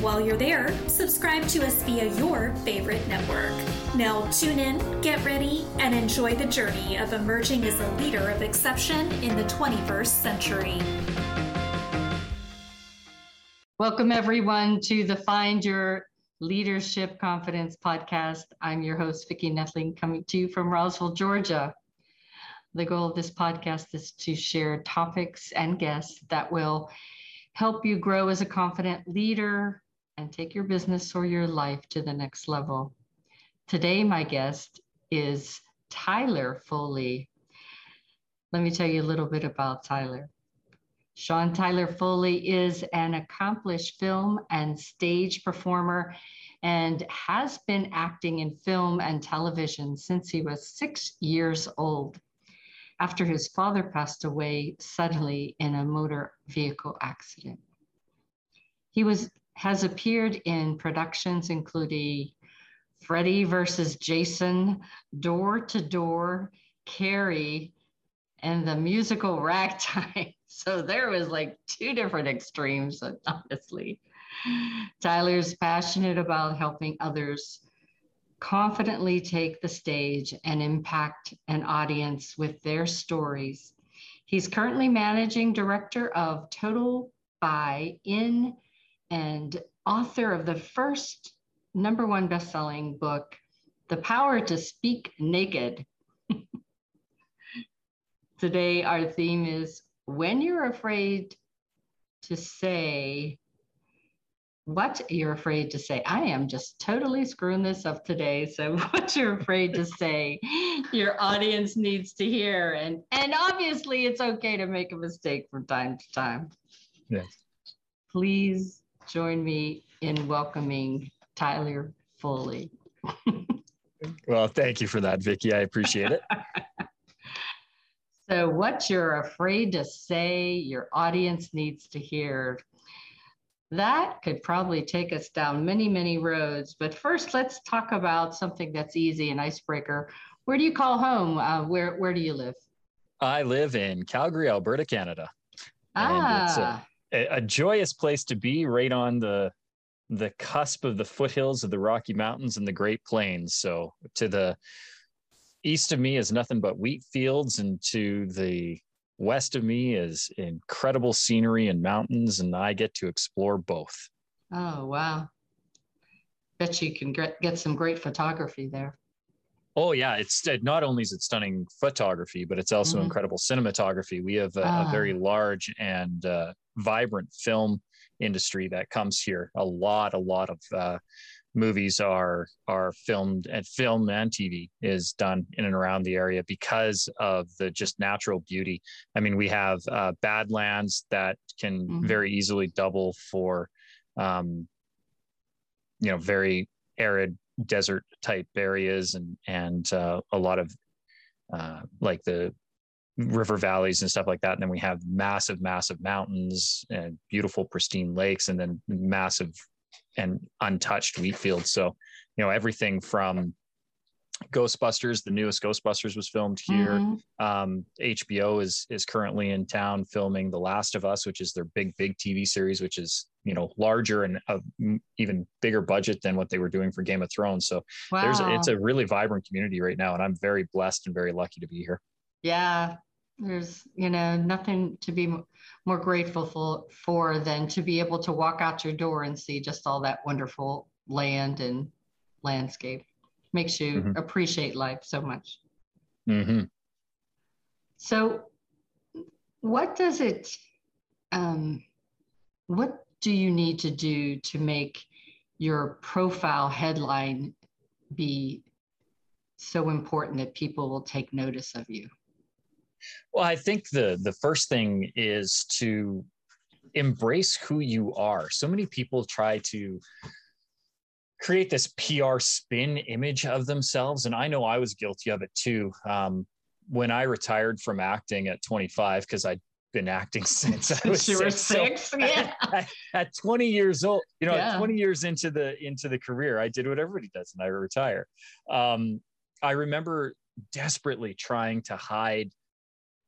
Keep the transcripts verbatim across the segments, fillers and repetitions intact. While you're there, subscribe to us via your favorite network. Now tune in, get ready, and enjoy the journey of emerging as a leader of exception in the twenty-first century. Welcome everyone to the Find Your Leadership Confidence podcast. I'm your host, Vicki Nethling, coming to you from Roswell, Georgia. The goal of this podcast is to share topics and guests that will help you grow as a confident leader and take your business or your life to the next level. Today, my guest is Tyler Foley. Let me tell you a little bit about Tyler. Sean Tyler Foley is an accomplished film and stage performer and has been acting in film and television since he was six years old, after his father passed away suddenly in a motor vehicle accident. He was has appeared in productions including Freddie versus Jason, Door to Door, Carrie, and the musical Ragtime. So there was like two different extremes, honestly. Tyler's passionate about helping others confidently take the stage and impact an audience with their stories. He's currently managing director of Total Buy In and author of the first number one best-selling book, The Power to Speak Naked. Today, our theme is when you're afraid to say what you're afraid to say. I am just totally screwing this up today. So what you're afraid to say, your audience needs to hear. And and obviously it's okay to make a mistake from time to time. Yes. Please join me in welcoming Tyler Foley. Well, thank you for that, Vicki. I appreciate it. So what you're afraid to say, your audience needs to hear. That could probably take us down many, many roads. But first, let's talk about something that's easy, an icebreaker. Where do you call home? Uh, where Where do you live? I live in Calgary, Alberta, Canada. Ah. And it's a, a, a joyous place to be, right on the the cusp of the foothills of the Rocky Mountains and the Great Plains. So to the east of me is nothing but wheat fields, and to the west of me is incredible scenery and mountains, and I get to explore both. Oh, wow. Bet you can get, get some great photography there. Oh, yeah. It's not only is it stunning photography, but it's also mm-hmm. incredible cinematography. We have a, ah. a very large and uh, vibrant film industry that comes here. A lot, a lot of uh, movies are are filmed, and film and T V is done in and around the area because of the just natural beauty. I mean, we have uh, badlands that can mm-hmm. very easily double for, um, you know, very arid desert type areas, and and uh, a lot of uh, like the river valleys and stuff like that. And then we have massive, massive mountains and beautiful, pristine lakes, and then massive and untouched wheat fields. So, you know, everything from Ghostbusters, the newest Ghostbusters was filmed here. Mm-hmm. Um, H B O is is currently in town filming The Last of Us, which is their big, big T V series, which is, you know, larger and a even bigger budget than what they were doing for Game of Thrones. So wow. there's it's a really vibrant community right now, and I'm very blessed and very lucky to be here. Yeah. There's, you know, nothing to be more grateful for, for than to be able to walk out your door and see just all that wonderful land and landscape. Makes you mm-hmm. appreciate life so much. Mm-hmm. So what does it, um, what do you need to do to make your profile headline be so important that people will take notice of you? Well, I think the the first thing is to embrace who you are. So many people try to create this P R spin image of themselves. And I know I was guilty of it too. Um, when I retired from acting at twenty-five, because I'd been acting since I was six. six. So yeah. I, I, at twenty years old, you know, yeah. twenty years into the, into the career, I did what everybody does and I retire. Um, I remember desperately trying to hide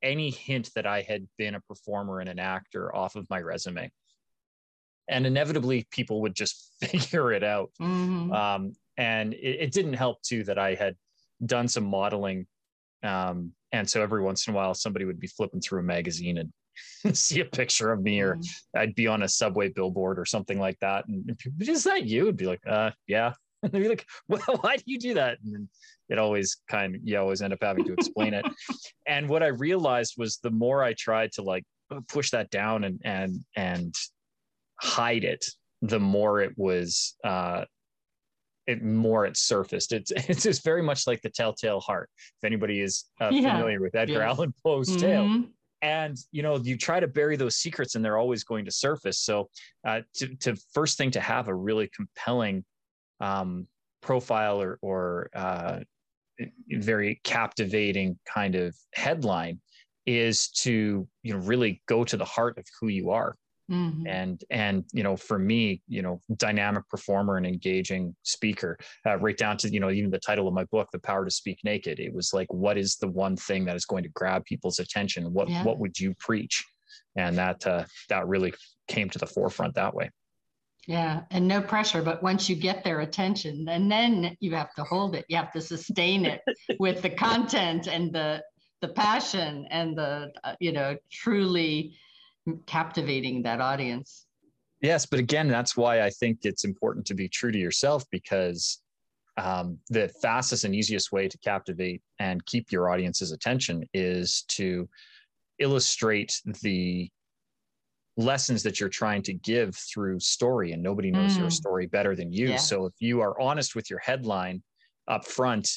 any hint that I had been a performer and an actor off of my resume. And inevitably, people would just figure it out. Mm-hmm. Um, and it, it didn't help, too, that I had done some modeling. Um, and so every once in a while, somebody would be flipping through a magazine and see a picture of me, or mm-hmm. I'd be on a subway billboard or something like that. And, and people, is that you? I'd be like, uh, yeah. And they'd be like, well, why do you do that? And it always kind of, you always end up having to explain it. And what I realized was the more I tried to, like, push that down and, and, and, hide it, the more it was uh it more it surfaced. It's it's just very much like the Telltale Heart, if anybody is uh, yeah. familiar with Edgar yeah. Allan Poe's mm-hmm. tale. And you know, you try to bury those secrets and they're always going to surface. So uh to, to first thing, to have a really compelling um profile or or uh very captivating kind of headline is to, you know, really go to the heart of who you are. Mm-hmm. And, and, you know, for me, you know, dynamic performer and engaging speaker, uh, right down to, you know, even the title of my book, The Power to Speak Naked. It was like, what is the one thing that is going to grab people's attention? What, yeah. what would you preach? And that, uh, that really came to the forefront that way. Yeah. And no pressure, but once you get their attention, then, then you have to hold it. You have to sustain it with the content and the, the passion and the, uh, you know, truly captivating that audience. Yes, but again, that's why I think it's important to be true to yourself, because um, the fastest and easiest way to captivate and keep your audience's attention is to illustrate the lessons that you're trying to give through story, and nobody knows mm. your story better than you. Yeah. So if you are honest with your headline up front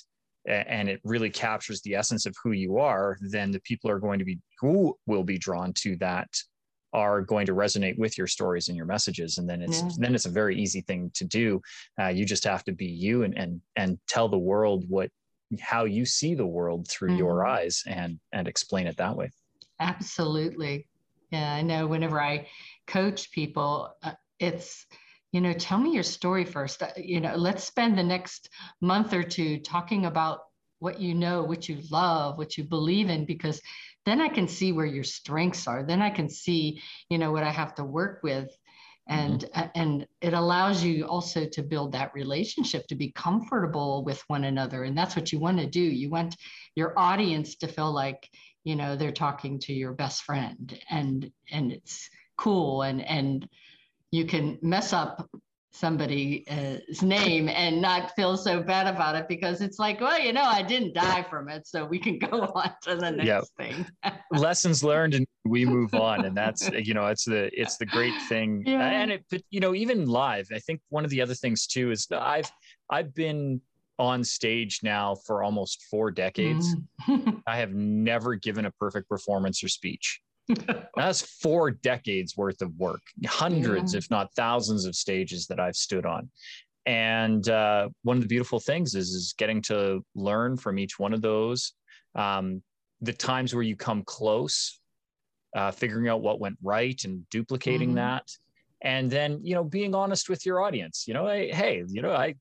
and it really captures the essence of who you are, then the people are going to be who will be drawn to that are going to resonate with your stories and your messages. And then it's yeah. then it's a very easy thing to do. Uh, you just have to be you and and and tell the world what how you see the world through mm-hmm. your eyes, and and explain it that way. Absolutely. Yeah, I know whenever I coach people, uh, it's, you know, tell me your story first. You know, let's spend the next month or two talking about what you know, what you love, what you believe in, because then I can see where your strengths are. Then I can see, you know, what I have to work with. And, mm-hmm. uh, and it allows you also to build that relationship, to be comfortable with one another. And that's what you want to do. You want your audience to feel like, you know, they're talking to your best friend, and, and it's cool. And, and you can mess up somebody's name and not feel so bad about it, because it's like, well, you know, I didn't die from it, so we can go on to the next yeah. thing. Lessons learned, and we move on. And that's, you know, it's the it's the great thing. Yeah. And it, you know, even live, I think one of the other things too is that I've I've been on stage now for almost four decades. Mm. I have never given a perfect performance or speech. That's four decades worth of work, hundreds, yeah. if not thousands of stages that I've stood on. And uh, one of the beautiful things is, is getting to learn from each one of those. Um, the times where you come close, uh, figuring out what went right and duplicating mm-hmm. that. And then, you know, being honest with your audience, you know, I, hey, you know, I,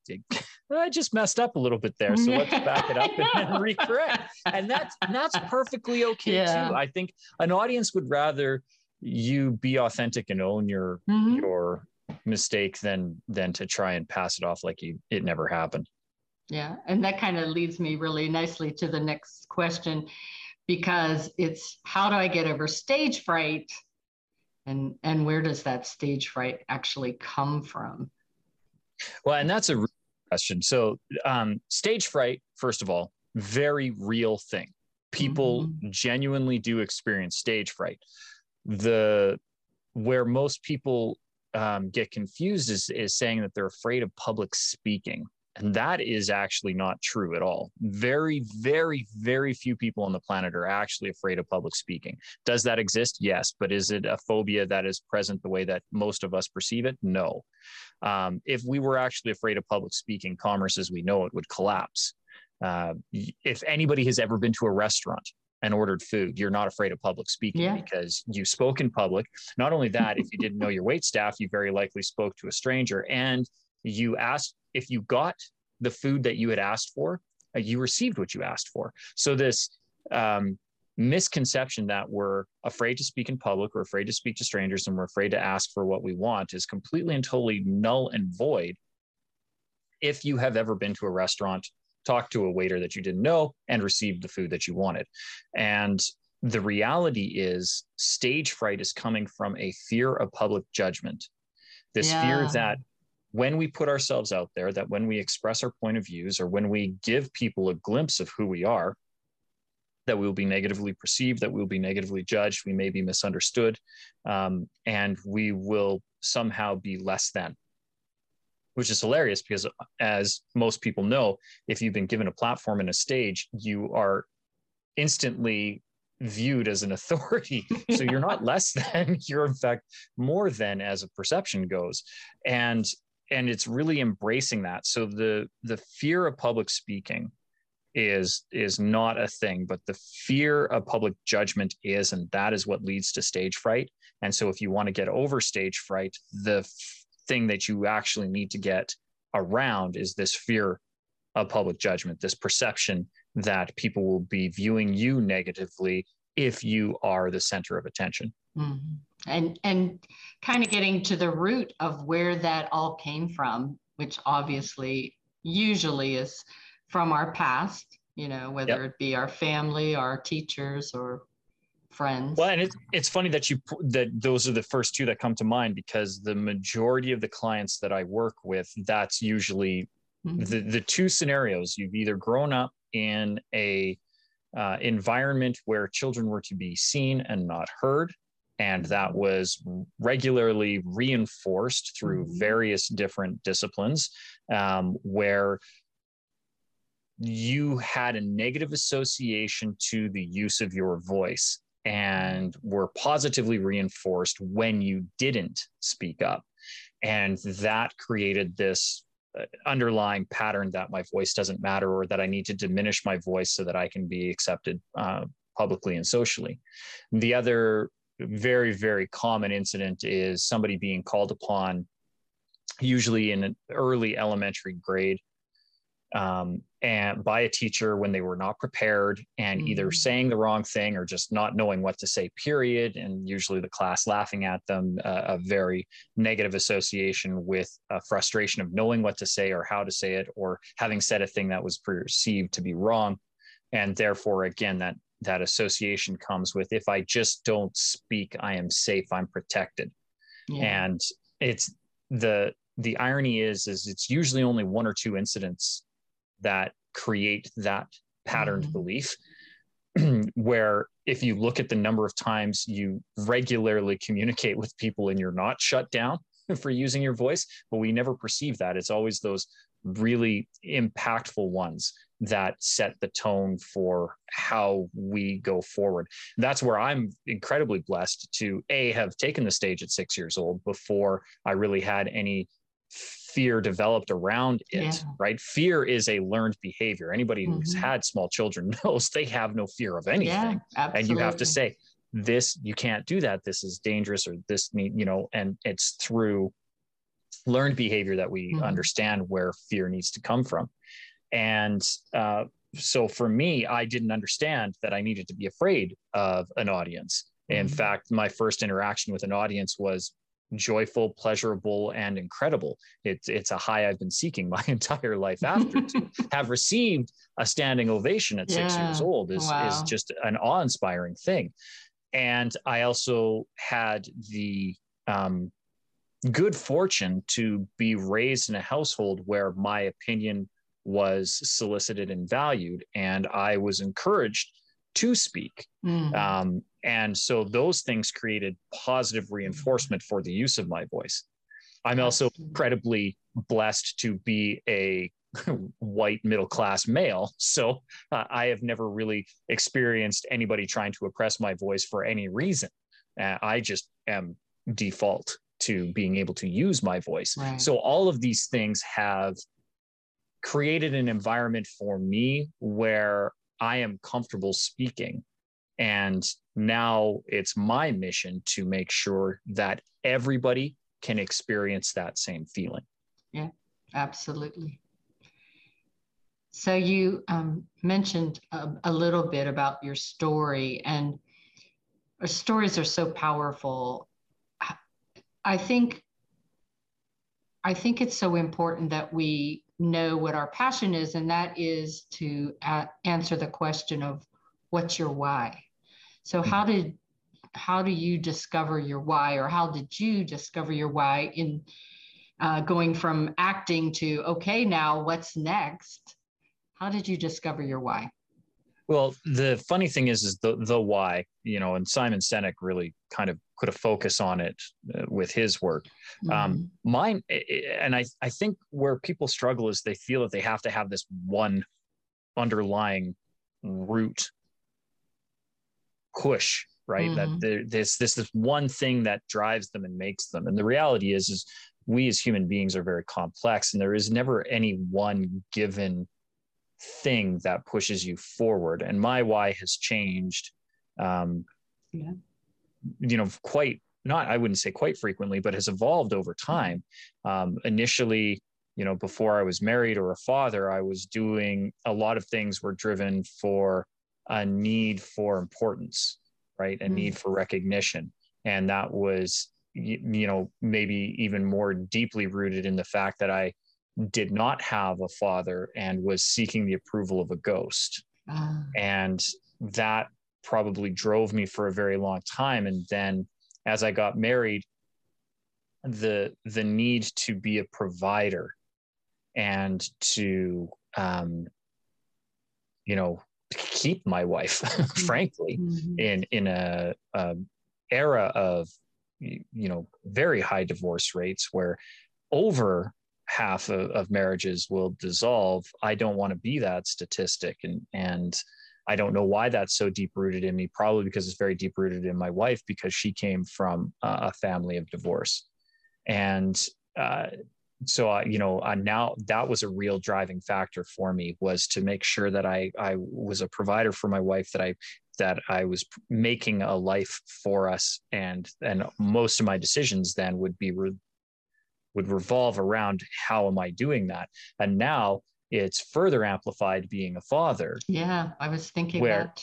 I just messed up a little bit there. So let's back it up and, and recorrect. And that's, and that's perfectly okay yeah. too. I think an audience would rather you be authentic and own your, mm-hmm. your mistake than, than to try and pass it off like you, it never happened. Yeah. And that kind of leads me really nicely to the next question, because it's, how do I get over stage fright? And and where does that stage fright actually come from? Well, and that's a real question. So um, stage fright, first of all, very real thing. People mm-hmm. genuinely do experience stage fright. The where most people um, get confused is, is saying that they're afraid of public speaking. And that is actually not true at all. Very, very, very few people on the planet are actually afraid of public speaking. Does that exist? Yes. But is it a phobia that is present the way that most of us perceive it? No. Um, if we were actually afraid of public speaking, commerce as we know it would collapse. Uh, if anybody has ever been to a restaurant and ordered food, you're not afraid of public speaking yeah. because you spoke in public. Not only that, if you didn't know your waitstaff, you very likely spoke to a stranger, and you asked, if you got the food that you had asked for, uh, you received what you asked for. So this um, misconception that we're afraid to speak in public, we're afraid to speak to strangers, and we're afraid to ask for what we want is completely and totally null and void if you have ever been to a restaurant, talked to a waiter that you didn't know, and received the food that you wanted. And the reality is stage fright is coming from a fear of public judgment. This yeah. fear that when we put ourselves out there, that when we express our point of views, or when we give people a glimpse of who we are, that we will be negatively perceived, that we will be negatively judged, we may be misunderstood, um, and we will somehow be less than. Which is hilarious because, as most people know, if you've been given a platform and a stage, you are instantly viewed as an authority. So you're not less than, you're in fact more than as a perception goes. And and it's really embracing that. So the the fear of public speaking is is not a thing, but the fear of public judgment is, and that is what leads to stage fright. And so if you want to get over stage fright, the f- thing that you actually need to get around is this fear of public judgment, this perception that people will be viewing you negatively if you are the center of attention. Mm-hmm. And and kind of getting to the root of where that all came from, which obviously usually is from our past, you know, whether yep. it be our family, our teachers, or friends. Well, and it's it's funny that you that those are the first two that come to mind, because the majority of the clients that I work with, that's usually mm-hmm. the the two scenarios. You've either grown up in a uh, environment where children were to be seen and not heard, and that was regularly reinforced through mm-hmm. various different disciplines, um, where you had a negative association to the use of your voice, and were positively reinforced when you didn't speak up. And that created this underlying pattern that my voice doesn't matter, or that I need to diminish my voice so that I can be accepted uh, publicly and socially. The other very, very common incident is somebody being called upon, usually in an early elementary grade, um, and by a teacher when they were not prepared, and mm-hmm. either saying the wrong thing or just not knowing what to say, period. And usually the class laughing at them, uh, a very negative association with a frustration of knowing what to say or how to say it, or having said a thing that was perceived to be wrong. And therefore, again, that, that association comes with, if I just don't speak, I am safe, I'm protected. Yeah. And it's the, the irony is, is it's usually only one or two incidents that create that patterned mm-hmm. belief, where if you look at the number of times you regularly communicate with people and you're not shut down for using your voice, but we never perceive that. It's always those really impactful ones that set the tone for how we go forward. That's where I'm incredibly blessed to A, have taken the stage at six years old before I really had any fear developed around it, yeah. right? Fear is a learned behavior. Anybody mm-hmm. who's had small children knows they have no fear of anything. Yeah, and you have to say, this, you can't do that. This is dangerous, or this, you know, and it's through learned behavior that we mm-hmm. understand where fear needs to come from. And uh, so for me, I didn't understand that I needed to be afraid of an audience. Mm-hmm. In fact, my first interaction with an audience was joyful, pleasurable, and incredible. It's it's a high I've been seeking my entire life after. To have received a standing ovation at yeah. six years old is, wow. is just an awe-inspiring thing. And I also had the um, good fortune to be raised in a household where my opinion was solicited and valued, and I was encouraged to speak. Mm. Um, and so those things created positive reinforcement for the use of my voice. I'm also incredibly blessed to be a white middle-class male. So uh, I have never really experienced anybody trying to oppress my voice for any reason. Uh, I just am default to being able to use my voice. Right. So all of these things have created an environment for me where I am comfortable speaking. And now it's my mission to make sure that everybody can experience that same feeling. Yeah, absolutely. So you um, mentioned a, a little bit about your story, and our stories are so powerful. I think, I think it's so important that we know what our passion is, and that is to a- answer the question of what's your why. So how did, how do you discover your why, or how did you discover your why in uh, going from acting to, okay, now what's next? How did you discover your why? Well, the funny thing is, is the, the why, you know, and Simon Sinek really kind of put a focus on it uh, with his work. Mm-hmm. Um, mine, and I, I think where people struggle is they feel that they have to have this one underlying root push, right? Mm-hmm. That this, this, this one thing that drives them and makes them. And the reality is, is we as human beings are very complex, and there is never any one given thing that pushes you forward. And my why has changed, um, yeah. you know, quite not, I wouldn't say quite frequently, but has evolved over time. Um, initially, you know, before I was married or a father, I was doing a lot of things were driven for a need for importance, right? A mm-hmm. need for recognition. And that was, you, you know, maybe even more deeply rooted in the fact that I did not have a father and was seeking the approval of a ghost. Uh. And that probably drove me for a very long time. And then as I got married, the, the need to be a provider and to, um, you know, keep my wife, frankly, mm-hmm. in, in a, a era of, you know, very high divorce rates where over half of, of marriages will dissolve. I don't want to be that statistic. And, and I don't know why that's so deep rooted in me, probably because it's very deep rooted in my wife, because she came from a family of divorce. And, uh, so, uh, you know, uh, now that was a real driving factor for me, was to make sure that I, I was a provider for my wife, that I, that I was making a life for us. And, and most of my decisions then would be, re- would revolve around, how am I doing that? And now it's further amplified being a father. Yeah. I was thinking where, that,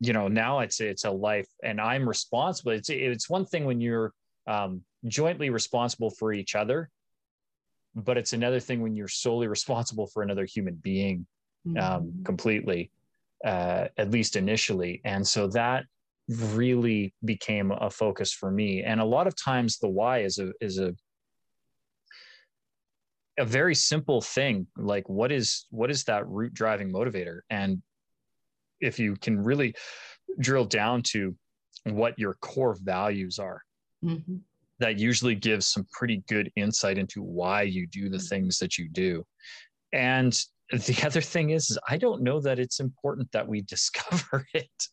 you know, now it's, it's a life, and I'm responsible. It's, it's one thing when you're um, jointly responsible for each other, but it's another thing when you're solely responsible for another human being, um, mm-hmm. completely, uh, at least initially. And so that really became a focus for me. And a lot of times the why is a, is a, a very simple thing. Like what is, what is that root driving motivator? And if you can really drill down to what your core values are, mm-hmm. that usually gives some pretty good insight into why you do the things that you do. And the other thing is, is I don't know that it's important that we discover it.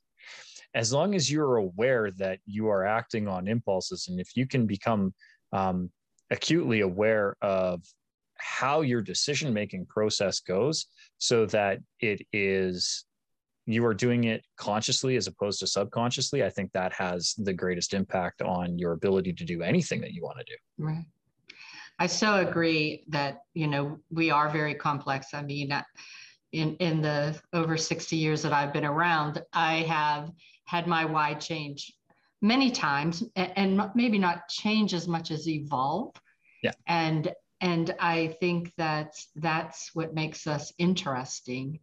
As long as you're aware that you are acting on impulses, and if you can become um, acutely aware of how your decision-making process goes, so that it is, you are doing it consciously as opposed to subconsciously, I think that has the greatest impact on your ability to do anything that you want to do. Right. I so agree that, you know, we are very complex. I mean, in, in the over sixty years that I've been around, I have had my why change many times, and maybe not change as much as evolve. Yeah. And, and I think that that's what makes us interesting.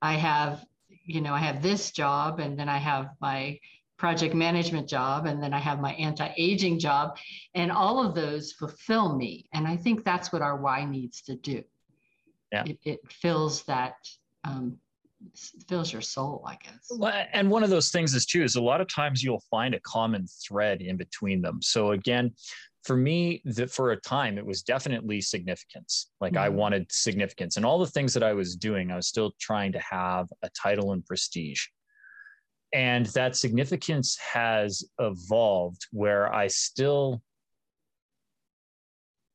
I have, you know, I have this job, and then I have my project management job, and then I have my anti-aging job, and all of those fulfill me. And I think that's what our why needs to do. Yeah. It, it fills that, um, fills your soul, I guess. And one of those things is too, is a lot of times you'll find a common thread in between them. So again, for me, that for a time, it was definitely significance. Like mm-hmm. I wanted significance, and all the things that I was doing, I was still trying to have a title and prestige. And that significance has evolved where I still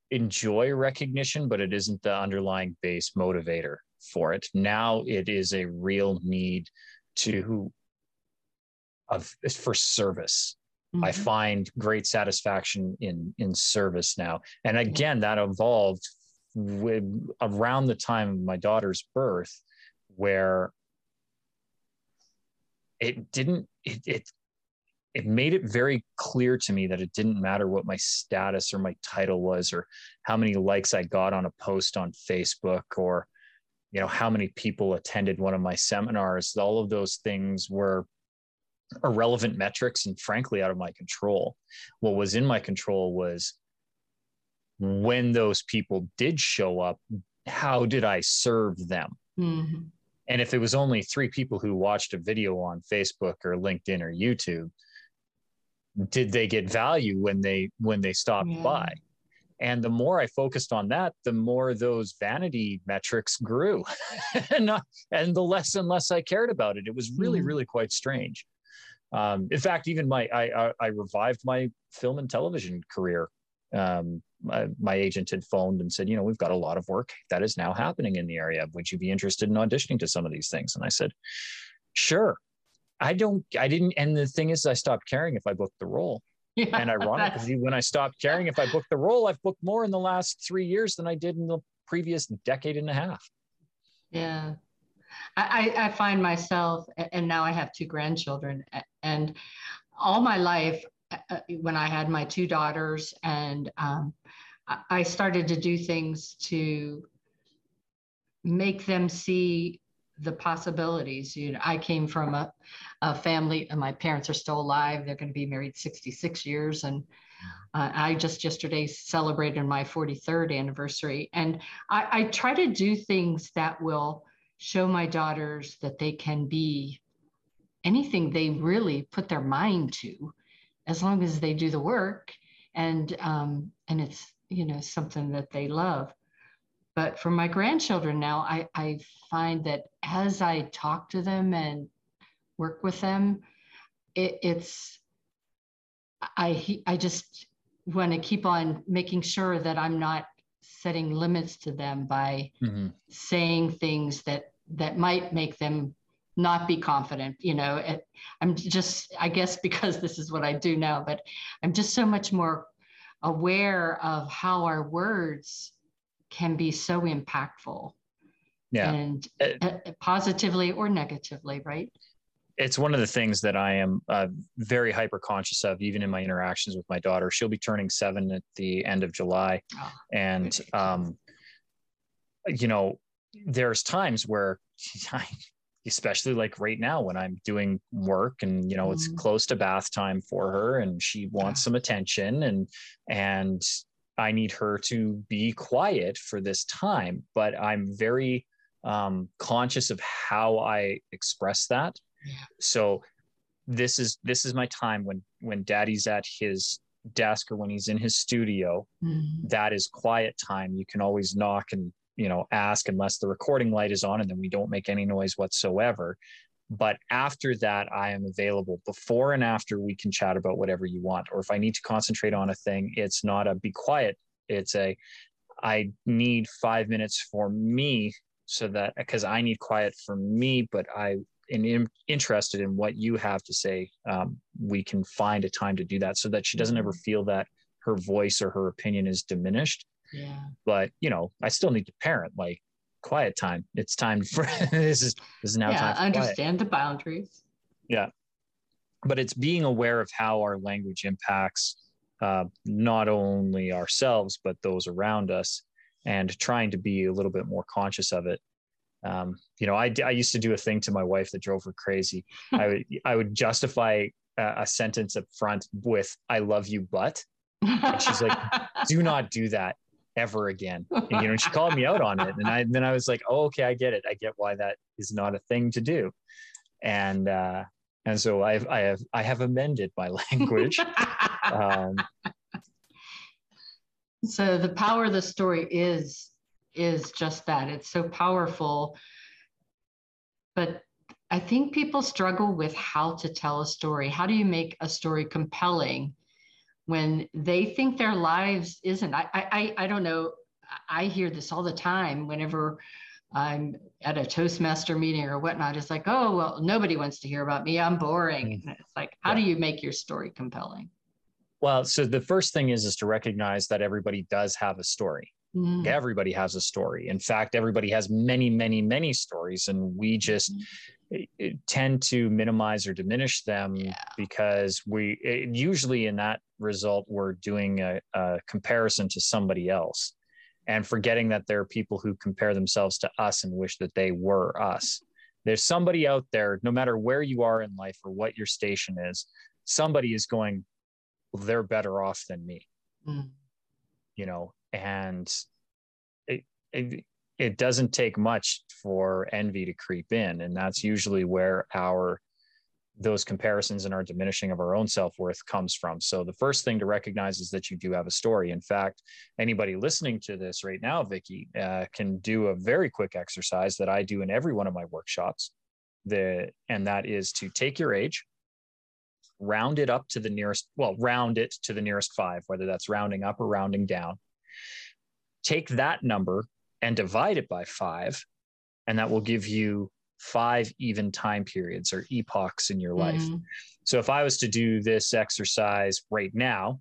enjoy recognition, but it isn't the underlying base motivator for it. Now it is a real need to of for service. Mm-hmm. I find great satisfaction in in service now. And again, that evolved with around the time of my daughter's birth, where it didn't it it it made it very clear to me that it didn't matter what my status or my title was, or how many likes I got on a post on Facebook, or, you know, how many people attended one of my seminars. All of those things were irrelevant metrics and frankly out of my control. What was in my control was, when those people did show up, how did I serve them? Mm-hmm. And if it was only three people who watched a video on Facebook or LinkedIn or YouTube, did they get value when they when they stopped yeah. by? And the more I focused on that, the more those vanity metrics grew, and, not, and the less and less I cared about it. It was really, mm. really quite strange. Um, in fact, even my I, I, I revived my film and television career. Um, my, my agent had phoned and said, you know, we've got a lot of work that is now happening in the area. Would you be interested in auditioning to some of these things? And I said, sure. I don't, I didn't. And the thing is, I stopped caring if I booked the role. Yeah, and ironically, when I stopped caring if I booked the role, I've booked more in the last three years than I did in the previous decade and a half. Yeah. I, I find myself, and now I have two grandchildren, and all my life, when I had my two daughters, and um, I started to do things to make them see the possibilities. You know, I came from a, a family, and my parents are still alive. They're going to be married sixty-six years. And uh, I just yesterday celebrated my forty-third anniversary. And I, I try to do things that will show my daughters that they can be anything they really put their mind to, as long as they do the work. And, um, and it's, you know, something that they love. But for my grandchildren now, I, I find that as I talk to them and work with them, it, it's, I, I just want to keep on making sure that I'm not setting limits to them by mm-hmm. saying things that, that might make them not be confident. You know, it, I'm just, I guess because this is what I do now, but I'm just so much more aware of how our words can be so impactful, yeah, and it, uh, positively or negatively, right? It's one of the things that I am uh, very hyper conscious of, even in my interactions with my daughter. She'll be turning seven at the end of July, oh, and um, you know, there's times where, especially like right now when I'm doing work, and you know, mm-hmm. it's close to bath time for her, and she wants yeah. some attention, and and. I need her to be quiet for this time, but I'm very um, conscious of how I express that. Yeah. So this is this is my time when when Daddy's at his desk or when he's in his studio. Mm-hmm. That is quiet time. You can always knock and, you know, ask, unless the recording light is on, and then we don't make any noise whatsoever. But after that, I am available. Before and after, we can chat about whatever you want. Or if I need to concentrate on a thing, it's not a be quiet. It's a, I need five minutes for me, so that, because I need quiet for me, but I am interested in what you have to say. Um, we can find a time to do that, so that she doesn't ever feel that her voice or her opinion is diminished. Yeah. But, you know, I still need to parent, like, quiet time. It's time for this is this is now yeah, time for understand quiet. The boundaries. Yeah. But it's being aware of how our language impacts uh, not only ourselves, but those around us, and trying to be a little bit more conscious of it. Um, you know, I, I used to do a thing to my wife that drove her crazy. I would, I would justify a, a sentence up front with, I love you, but, and she's like, do not do that ever again. And, you know, and she called me out on it, and I and then I was like, oh, okay, I get it. I get why that is not a thing to do. And uh, and so I've I have I have amended my language. um, So the power of the story is is just that. It's so powerful. But I think people struggle with how to tell a story. How do you make a story compelling when they think their lives isn't? I I I don't know. I hear this all the time whenever I'm at a Toastmaster meeting or whatnot. It's like, oh, well, nobody wants to hear about me. I'm boring. And it's like, how yeah. do you make your story compelling? Well, so the first thing is, is to recognize that everybody does have a story. Mm. Everybody has a story. In fact, everybody has many, many, many stories, and we just mm. tend to minimize or diminish them yeah. because we it, usually in that result, we're doing a, a comparison to somebody else. And forgetting that there are people who compare themselves to us and wish that they were us. There's somebody out there, no matter where you are in life or what your station is, somebody is going, well, they're better off than me. Mm. You know, and it, it it doesn't take much for envy to creep in. And that's usually where our those comparisons and our diminishing of our own self-worth comes from. So the first thing to recognize is that you do have a story. In fact, anybody listening to this right now, Vicki, uh, can do a very quick exercise that I do in every one of my workshops. The, and that is to take your age, round it up to the nearest, well, round it to the nearest five, whether that's rounding up or rounding down. Take that number and divide it by five. And that will give you five even time periods or epochs in your life. Mm. So if I was to do this exercise right now,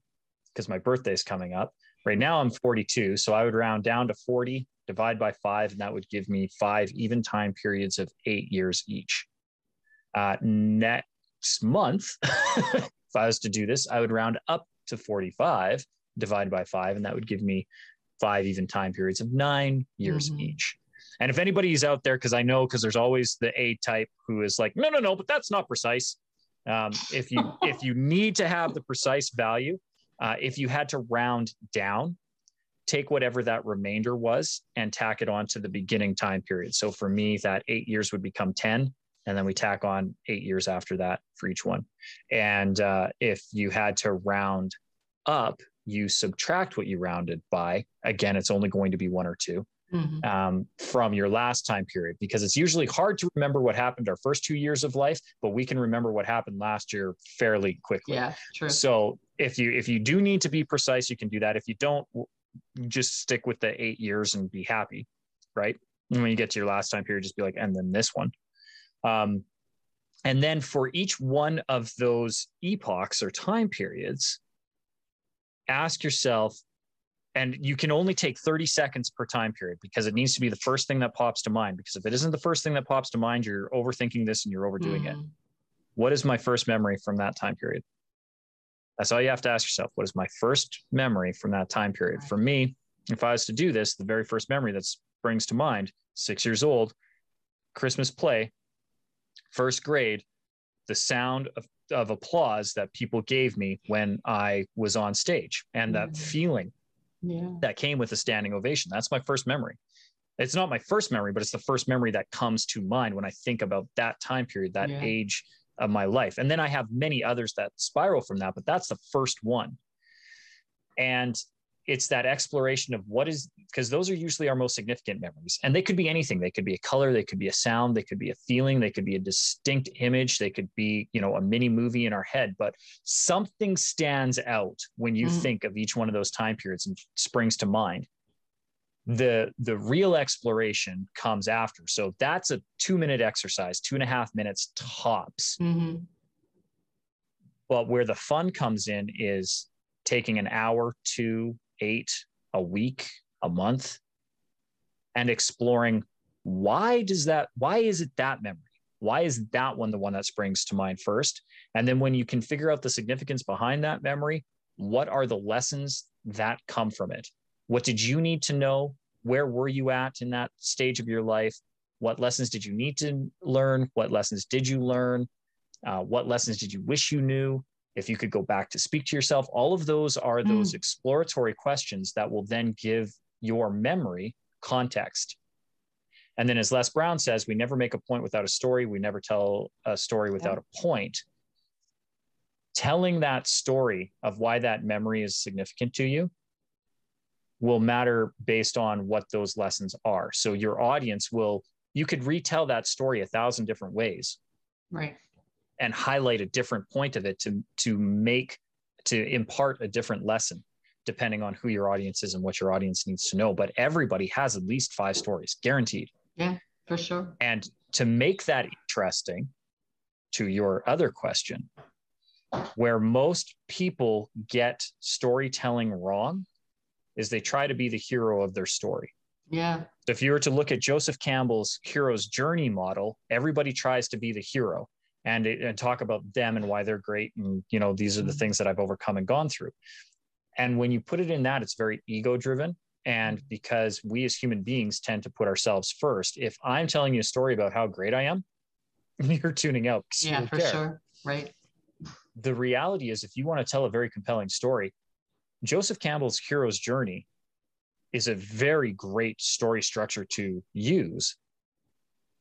because my birthday is coming up, right now I'm forty-two. So I would round down to forty, divide by five, and that would give me five even time periods of eight years each. Uh, next month, if I was to do this, I would round up to forty-five, divide by five, and that would give me five even time periods of nine years mm-hmm. each. And if anybody's out there, because I know, because there's always the A type who is like, no, no, no, but that's not precise. Um, if you if you need to have the precise value, uh, if you had to round down, take whatever that remainder was and tack it on to the beginning time period. So for me, that eight years would become ten. And then we tack on eight years after that for each one. And uh, if you had to round up, you subtract what you rounded by. Again, it's only going to be one or two. Mm-hmm. Um, from your last time period, because it's usually hard to remember what happened our first two years of life, but we can remember what happened last year fairly quickly. Yeah, true. So if you if you do need to be precise, you can do that. If you don't, just stick with the eight years and be happy, right? And when you get to your last time period, just be like, and then this one. Um, and then for each one of those epochs or time periods, ask yourself, and you can only take thirty seconds per time period because it needs to be the first thing that pops to mind. Because if it isn't the first thing that pops to mind, you're overthinking this and you're overdoing mm. it. What is my first memory from that time period? That's all you have to ask yourself. What is my first memory from that time period? Right. For me, if I was to do this, the very first memory that springs to mind, six years old, Christmas play, first grade, the sound of, of applause that people gave me when I was on stage and mm. that feeling. Yeah. That came with a standing ovation. That's my first memory. It's not my first memory, but it's the first memory that comes to mind when I think about that time period, that yeah. age of my life. And then I have many others that spiral from that, but that's the first one. And it's that exploration of what is, because those are usually our most significant memories. And they could be anything. They could be a color, they could be a sound, they could be a feeling, they could be a distinct image, they could be, you know, a mini movie in our head, but something stands out when you mm-hmm. think of each one of those time periods and springs to mind. The, the real exploration comes after. So that's a two minute exercise, two and a half minutes tops. Mm-hmm. But where the fun comes in is taking an hour, two, eight, a week, a month, and exploring why does that, why is it that memory? Why is that one the one that springs to mind first? And then when you can figure out the significance behind that memory, what are the lessons that come from it? What did you need to know? Where were you at in that stage of your life? What lessons did you need to learn? What lessons did you learn? Uh, what lessons did you wish you knew? If you could go back to speak to yourself, all of those are those mm. exploratory questions that will then give your memory context. And then as Les Brown says, we never make a point without a story. We never tell a story without yeah. a point. Telling that story of why that memory is significant to you will matter based on what those lessons are. So your audience will, you could retell that story a thousand different ways. Right. And highlight a different point of it to, to make, to impart a different lesson, depending on who your audience is and what your audience needs to know. But everybody has at least five stories, guaranteed. Yeah, for sure. And to make that interesting, to your other question, where most people get storytelling wrong is they try to be the hero of their story. Yeah. So if you were to look at Joseph Campbell's Hero's Journey model, everybody tries to be the hero and, and talk about them and why they're great. And, you know, these are the things that I've overcome and gone through. And when you put it in that, it's very ego driven. And because we as human beings tend to put ourselves first, if I'm telling you a story about how great I am, you're tuning out. Yeah, for care. Sure. Right. The reality is, if you want to tell a very compelling story, Joseph Campbell's Hero's Journey is a very great story structure to use.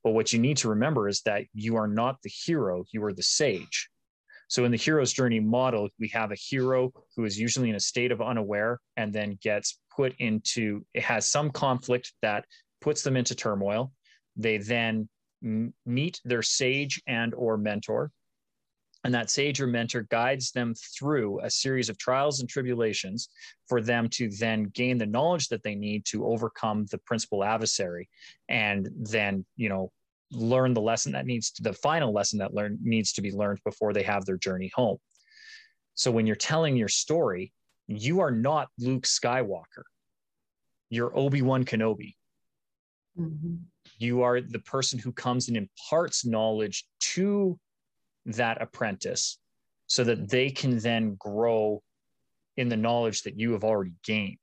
But what you need to remember is that you are not the hero, you are the sage. So in the Hero's Journey model, we have a hero who is usually in a state of unaware and then gets put into, it has some conflict that puts them into turmoil. They then m- meet their sage and or mentor. And that sage or mentor guides them through a series of trials and tribulations for them to then gain the knowledge that they need to overcome the principal adversary, and then, you know, learn the lesson that needs to, the final lesson that learn needs to be learned before they have their journey home. So when you're telling your story, you are not Luke Skywalker. You're Obi-Wan Kenobi. Mm-hmm. You are the person who comes and imparts knowledge to that apprentice so that they can then grow in the knowledge that you have already gained.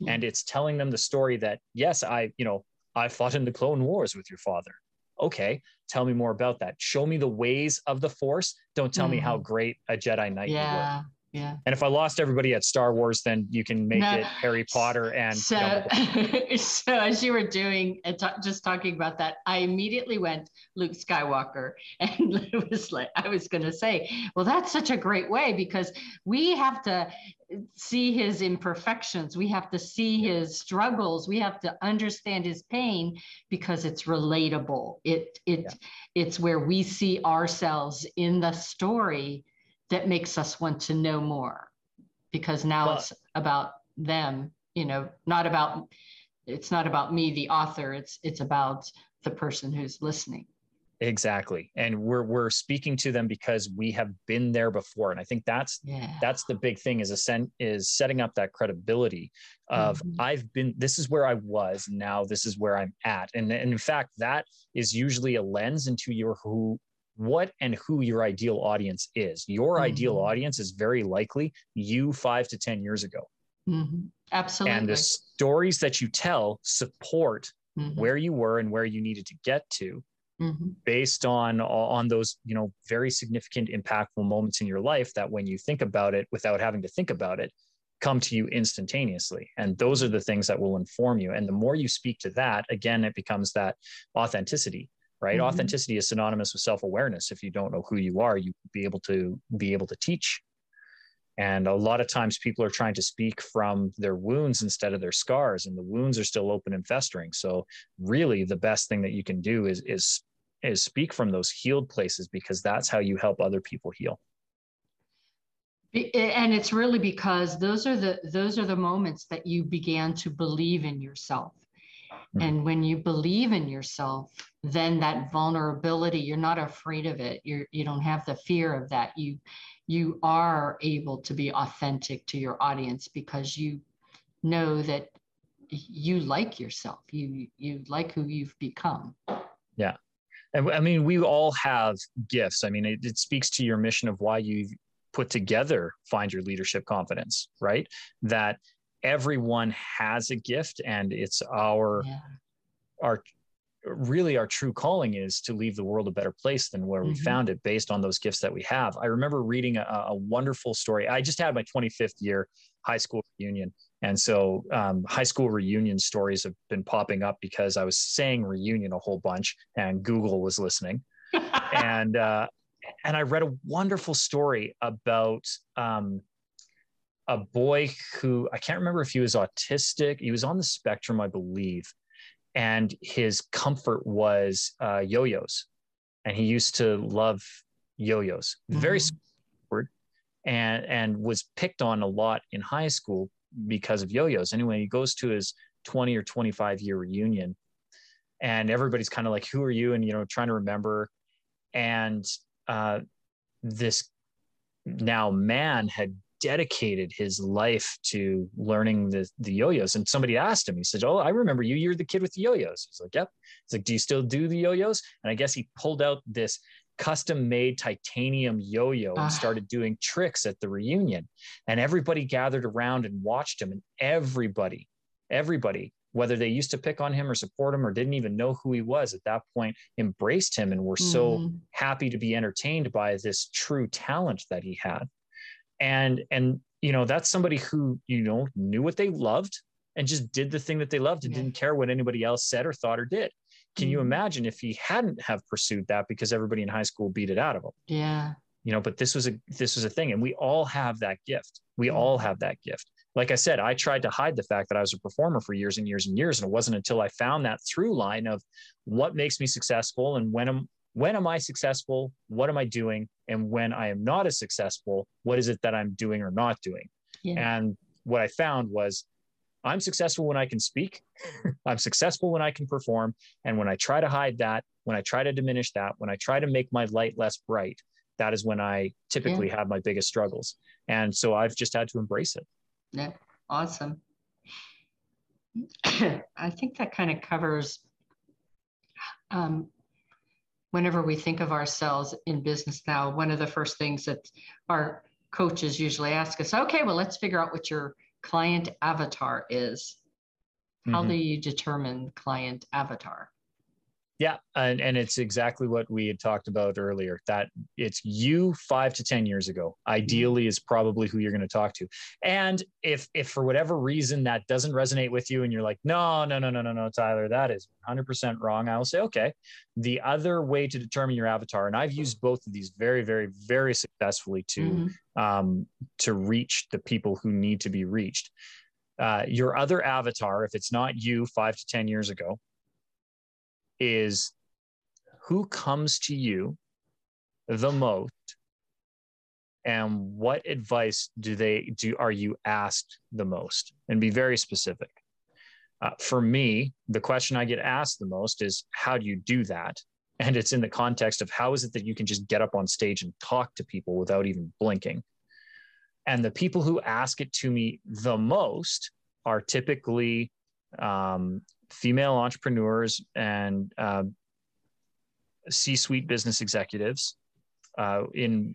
Yeah. And it's telling them the story that, yes, I, you know, I fought in the Clone Wars with your father. Okay. Tell me more about that. Show me the ways of the Force. Don't tell mm-hmm. me how great a Jedi Knight yeah. you were. Yeah. And if I lost everybody at Star Wars, then you can make no. it Harry Potter. And so, so as you were doing, just talking about that, I immediately went Luke Skywalker, and it was like, I was going to say, well, that's such a great way, because we have to see his imperfections. We have to see yeah. his struggles. We have to understand his pain, because it's relatable. It, it, yeah. it's where we see ourselves in the story that makes us want to know more, because now but, it's about them, you know, not about, it's not about me, the author, it's, it's about the person who's listening. Exactly. And we're, we're speaking to them because we have been there before. And I think that's, yeah. that's the big thing is a sen- is setting up that credibility of mm-hmm. I've been, this is where I was, now this is where I'm at. And, and in fact, that is usually a lens into your who, what and who your ideal audience is. Your mm-hmm. ideal audience is very likely you five to ten years ago. Mm-hmm. Absolutely. And the stories that you tell support mm-hmm. where you were and where you needed to get to mm-hmm. based on, on those, you know, very significant, impactful moments in your life that when you think about it without having to think about it, come to you instantaneously. And those are the things that will inform you. And the more you speak to that, again, it becomes that authenticity. Right. Mm-hmm. Authenticity is synonymous with self-awareness. If you don't know who you are, you be able to be able to teach. And a lot of times people are trying to speak from their wounds instead of their scars, and the wounds are still open and festering. So really the best thing that you can do is, is, is speak from those healed places, because that's how you help other people heal. And it's really because those are the, those are the moments that you began to believe in yourself. And when you believe in yourself, then that vulnerability, you're not afraid of it. You're, you don't have the fear of that. You, you are able to be authentic to your audience, because you know that you like yourself. You, you like who you've become. Yeah. And I mean, we all have gifts. I mean, it, it speaks to your mission of why you've put together Find Your Leadership Confidence, right? That everyone has a gift, and it's our, yeah. our, really our true calling is to leave the world a better place than where mm-hmm. we found it, based on those gifts that we have. I remember reading a, a wonderful story. I just had my twenty-fifth year high school reunion. And so um, high school reunion stories have been popping up, because I was saying reunion a whole bunch and Google was listening. and, uh, and I read a wonderful story about, um, a boy who, I can't remember if he was autistic. He was on the spectrum, I believe. And his comfort was uh, yo-yos. And he used to love yo-yos. Mm-hmm. Very awkward, and and was picked on a lot in high school because of yo-yos. Anyway, he goes to his twenty or twenty-five year reunion and everybody's kind of like, who are you? And, you know, trying to remember. And uh, this now man had dedicated his life to learning the, the yo-yos. And somebody asked him, he said, oh, I remember you, you're the kid with the yo-yos. He's like, yep. He's like, do you still do the yo-yos? And I guess he pulled out this custom made titanium yo-yo and started doing tricks at the reunion. And everybody gathered around and watched him. And everybody, everybody, whether they used to pick on him or support him or didn't even know who he was at that point, embraced him and were mm. so happy to be entertained by this true talent that he had. And, and, you know, that's somebody who, you know, knew what they loved and just did the thing that they loved and yeah. didn't care what anybody else said or thought or did. Can mm. you imagine if he hadn't have pursued that because everybody in high school beat it out of him? Yeah. You know, but this was a, this was a thing. And we all have that gift. We mm. all have that gift. Like I said, I tried to hide the fact that I was a performer for years and years and years. And it wasn't until I found that through line of what makes me successful and when I'm, when am I successful? What am I doing? And when I am not as successful, what is it that I'm doing or not doing? Yeah. And what I found was I'm successful when I can speak. I'm successful when I can perform. And when I try to hide that, when I try to diminish that, when I try to make my light less bright, that is when I typically yeah. have my biggest struggles. And so I've just had to embrace it. Yeah. Awesome. I think that kind of covers, um, whenever we think of ourselves in business now, one of the first things that our coaches usually ask us, okay, well, let's figure out what your client avatar is. How mm-hmm. do you determine client avatar? Yeah. And, and it's exactly what we had talked about earlier, that it's you five to ten years ago, ideally is probably who you're going to talk to. And if, if for whatever reason that doesn't resonate with you and you're like, no, no, no, no, no, no, Tyler, that is one hundred percent wrong. I will say, okay, the other way to determine your avatar. And I've used both of these very, very, very successfully to, mm-hmm. um, to reach the people who need to be reached. Uh, your other avatar, if it's not you five to ten years ago, is who comes to you the most and what advice do they do? Are you asked the most? And be very specific. Uh, for me, the question I get asked the most is, how do you do that? And it's in the context of how is it that you can just get up on stage and talk to people without even blinking? And the people who ask it to me the most are typically, um, female entrepreneurs and uh, C-suite business executives uh, in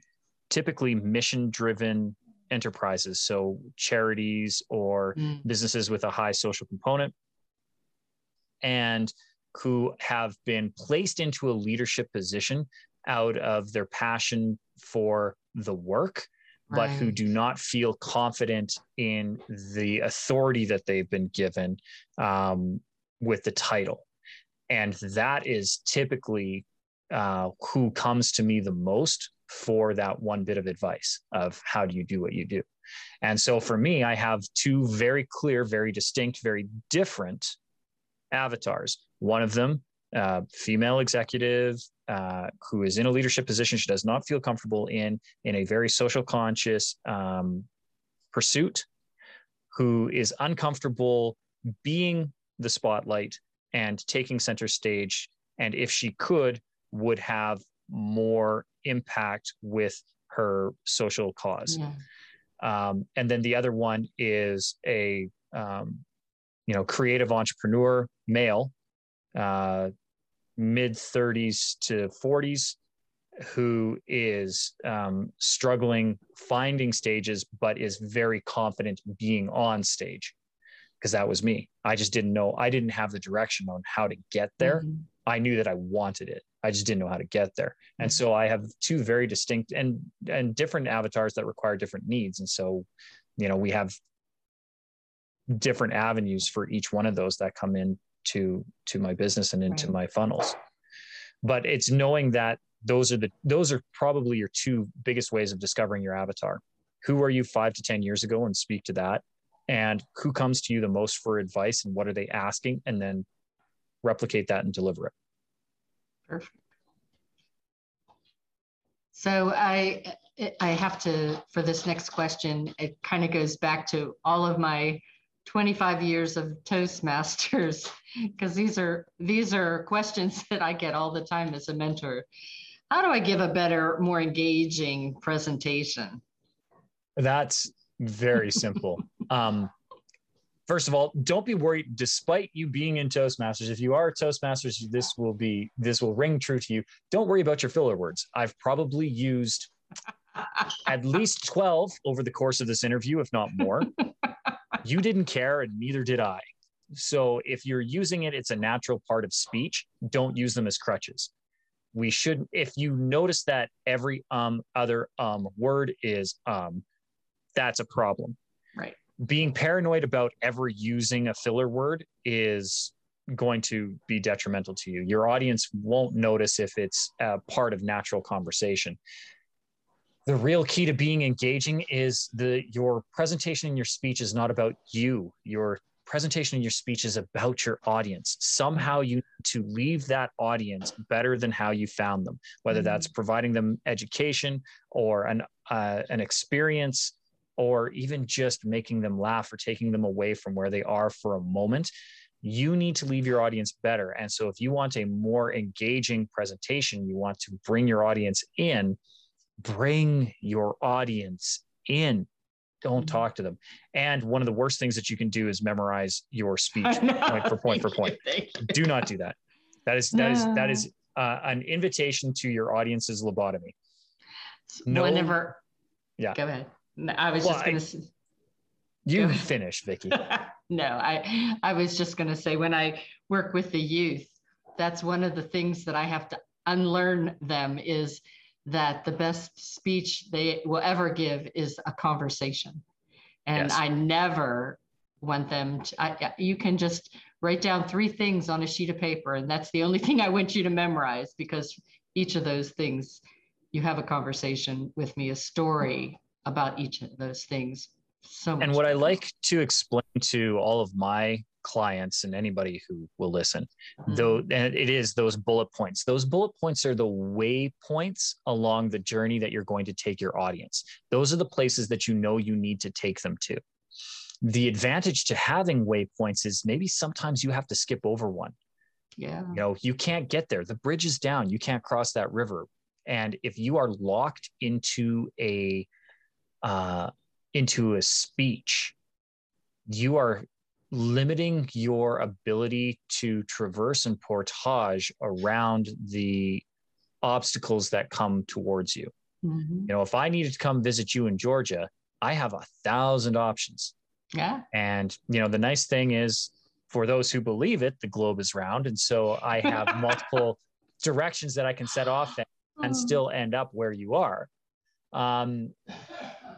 typically mission-driven enterprises, so charities or mm. businesses with a high social component, and who have been placed into a leadership position out of their passion for the work, but right. who do not feel confident in the authority that they've been given um, with the title. And that is typically uh, who comes to me the most for that one bit of advice of how do you do what you do? And so for me, I have two very clear, very distinct, very different avatars. One of them, uh, female executive, uh, who is in a leadership position she does not feel comfortable in, in a very social conscious um, pursuit, who is uncomfortable being the spotlight and taking center stage, and if she could, would have more impact with her social cause. Yeah. Um, and then the other one is a um, you know creative entrepreneur, male, uh, mid thirties to forties, who is um, struggling finding stages, but is very confident being on stage. Because that was me. I just didn't know. I didn't have the direction on how to get there. Mm-hmm. I knew that I wanted it. I just didn't know how to get there. And so I have two very distinct and and different avatars that require different needs. And so, you know, we have different avenues for each one of those that come in to, to my business and into right. my funnels. But it's knowing that those are the those are probably your two biggest ways of discovering your avatar. who were you five to ten years ago and speak to that, and who comes to you the most for advice and what are they asking, and then replicate that and deliver it. Perfect. So I, I have to, for this next question, it kind of goes back to all of my twenty-five years of Toastmasters, because these are, these are questions that I get all the time as a mentor. How do I give a better, more engaging presentation? That's very simple. um, first of all, don't be worried. Despite you being in Toastmasters, if you are Toastmasters, this will be, this will ring true to you. Don't worry about your filler words. I've probably used at least twelve over the course of this interview, if not more. You didn't care, and neither did I. So if you're using it, it's a natural part of speech. Don't use them as crutches. We should, if you notice that every um other um word is um, that's a problem. Right. Being paranoid about ever using a filler word is going to be detrimental to you. Your audience won't notice if it's a part of natural conversation. The real key to being engaging is the your presentation and your speech is not about you. Your presentation and your speech is about your audience. Somehow you need to leave that audience better than how you found them, whether that's providing them education or an uh, an experience, or even just making them laugh or taking them away from where they are for a moment. You need to leave your audience better. And so if you want a more engaging presentation, you want to bring your audience in. Bring your audience in. Don't mm-hmm. talk to them. And one of the worst things that you can do is memorize your speech point for point for point. Do not do that. That is that no. is that is uh, an invitation to your audience's lobotomy. No, whenever. Yeah. Go ahead. No, I was well, just going to. You finish, Vicki. No, I I was just going to say, when I work with the youth, that's one of the things that I have to unlearn them is that the best speech they will ever give is a conversation. And yes. I never want them to, I, you can just write down three things on a sheet of paper, and that's the only thing I want you to memorize, because each of those things, you have a conversation with me, a story about each of those things. So much. And what I like to explain to all of my clients and anybody who will listen, mm-hmm. though, and it is those bullet points. Those bullet points are the waypoints along the journey that you're going to take your audience. Those are the places that you know you need to take them to. The advantage to having waypoints is maybe sometimes you have to skip over one. Yeah. You know, you can't get there. The bridge is down. You can't cross that river. And if you are locked into a uh, into a speech, you are limiting your ability to traverse and portage around the obstacles that come towards you. Mm-hmm. You know, if I needed to come visit you in Georgia, I have a thousand options. Yeah. And, you know, the nice thing is, for those who believe it, the globe is round. And so I have multiple directions that I can set off and, and still end up where you are. Um,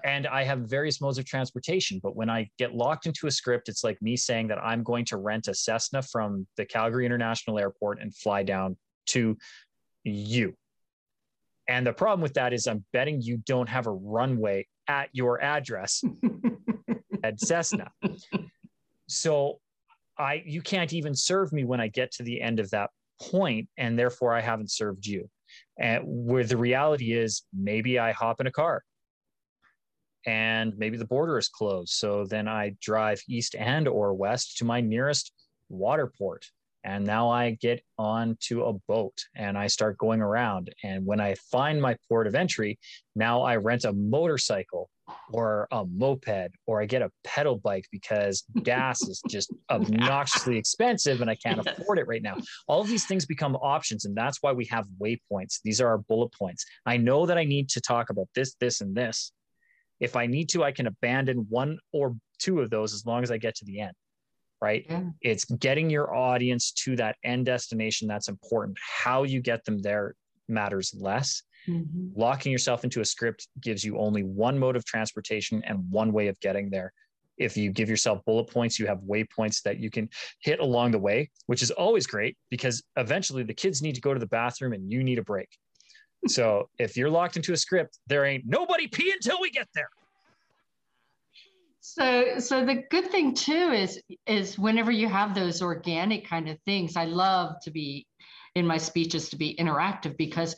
and I have various modes of transportation, but when I get locked into a script, it's like me saying that I'm going to rent a Cessna from the Calgary International Airport and fly down to you. And the problem with that is I'm betting you don't have a runway at your address at Cessna. So I, you can't even serve me when I get to the end of that point, and therefore I haven't served you. And where the reality is, maybe I hop in a car and maybe the border is closed. So then I drive east and or west to my nearest water port. And now I get onto a boat and I start going around. And when I find my port of entry, now I rent a motorcycle or a moped, or I get a pedal bike because gas is just obnoxiously expensive and I can't yes. afford it right now. All of these things become options, and that's why we have waypoints. These are our bullet points. I know that I need to talk about this, this, and this. If I need to, I can abandon one or two of those as long as I get to the end, right? Yeah. It's getting your audience to that end destination that's important. How you get them there matters less. Mm-hmm. Locking yourself into a script gives you only one mode of transportation and one way of getting there. If you give yourself bullet points, you have waypoints that you can hit along the way, which is always great because eventually the kids need to go to the bathroom and you need a break. So if you're locked into a script, there ain't nobody pee until we get there. So, so the good thing too is, is whenever you have those organic kind of things, I love to be in my speeches to be interactive, because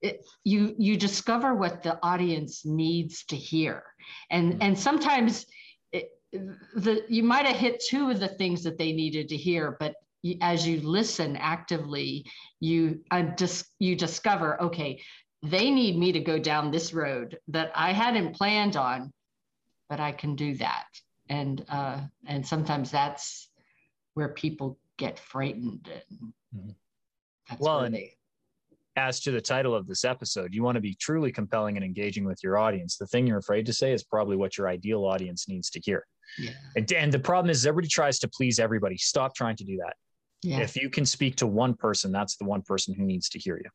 it, you, you discover what the audience needs to hear. And, mm-hmm. and sometimes it, the, you might've hit two of the things that they needed to hear, but as you listen actively, you uh, dis- you discover, okay, they need me to go down this road that I hadn't planned on, but I can do that. And uh, and sometimes that's where people get frightened. And that's well, and they... as to the title of this episode, you want to be truly compelling and engaging with your audience. The thing you're afraid to say is probably what your ideal audience needs to hear. Yeah. And, and the problem is everybody tries to please everybody. Stop trying to do that. Yeah. If you can speak to one person, that's the one person who needs to hear you.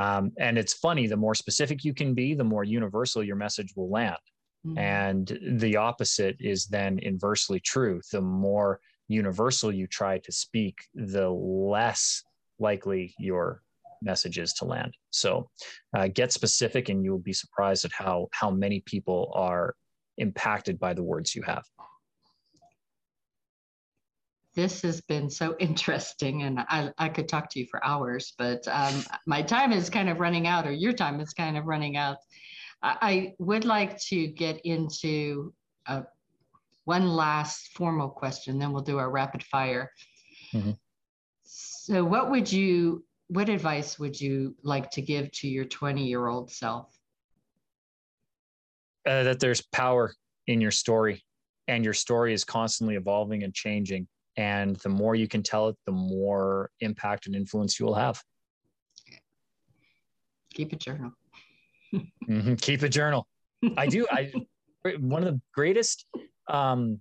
Um, and it's funny, the more specific you can be, the more universal your message will land. Mm-hmm. And the opposite is then inversely true. The more universal you try to speak, the less likely your message is to land. So uh, get specific, and you will be surprised at how how many people are impacted by the words you have. This has been so interesting, and I, I could talk to you for hours, but um, my time is kind of running out, or your time is kind of running out. I, I would like to get into uh, one last formal question, then we'll do our rapid fire. Mm-hmm. So what would you, what advice would you like to give to your twenty-year-old self? Uh, that there's power in your story, and your story is constantly evolving and changing. And the more you can tell it, the more impact and influence you will have. Keep a journal. mm-hmm. Keep a journal. I do. I one of the greatest um,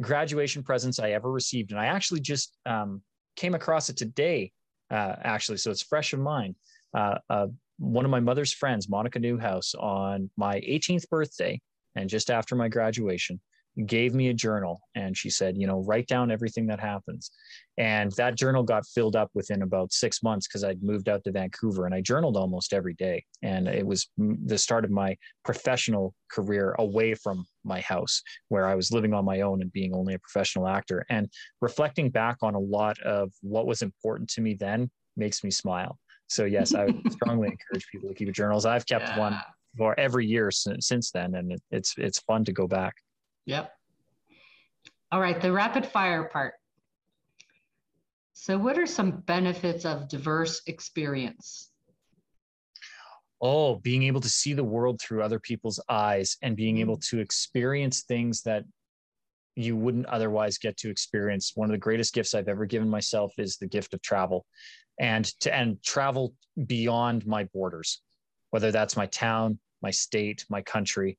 graduation presents I ever received, and I actually just um, came across it today, uh, actually, so it's fresh in mind. Uh, uh, one of my mother's friends, Monica Newhouse, on my eighteenth birthday, and just after my graduation, gave me a journal, and she said, you know, write down everything that happens. And that journal got filled up within about six months because I'd moved out to Vancouver, and I journaled almost every day. And it was the start of my professional career away from my house, where I was living on my own and being only a professional actor. And reflecting back on a lot of what was important to me then makes me smile. So yes, I would strongly encourage people to keep journals. I've kept yeah. one for every year since, since then, and it, it's it's fun to go back. Yep. All right, the rapid fire part. So what are some benefits of diverse experience? Oh, being able to see the world through other people's eyes, and being able to experience things that you wouldn't otherwise get to experience. One of the greatest gifts I've ever given myself is the gift of travel, and to and travel beyond my borders, whether that's my town, my state, my country.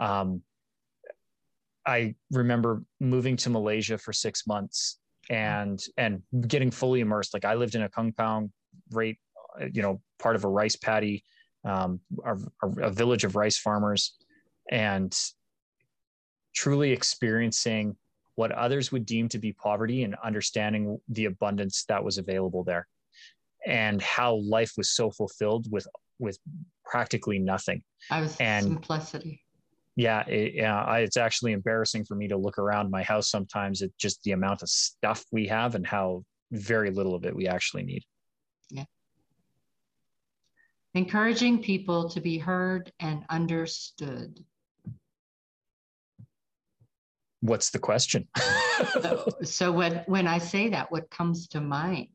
Um, I remember moving to Malaysia for six months and and getting fully immersed. Like I lived in a kung pao, right, you know, part of a rice paddy, um, a, a village of rice farmers, and truly experiencing what others would deem to be poverty and understanding the abundance that was available there, and how life was so fulfilled with with practically nothing. I was and, simplicity. Yeah, it, yeah, I, it's actually embarrassing for me to look around my house sometimes at just the amount of stuff we have and how very little of it we actually need. Yeah. Encouraging people to be heard and understood. What's the question? so, so when, when I say that, what comes to mind,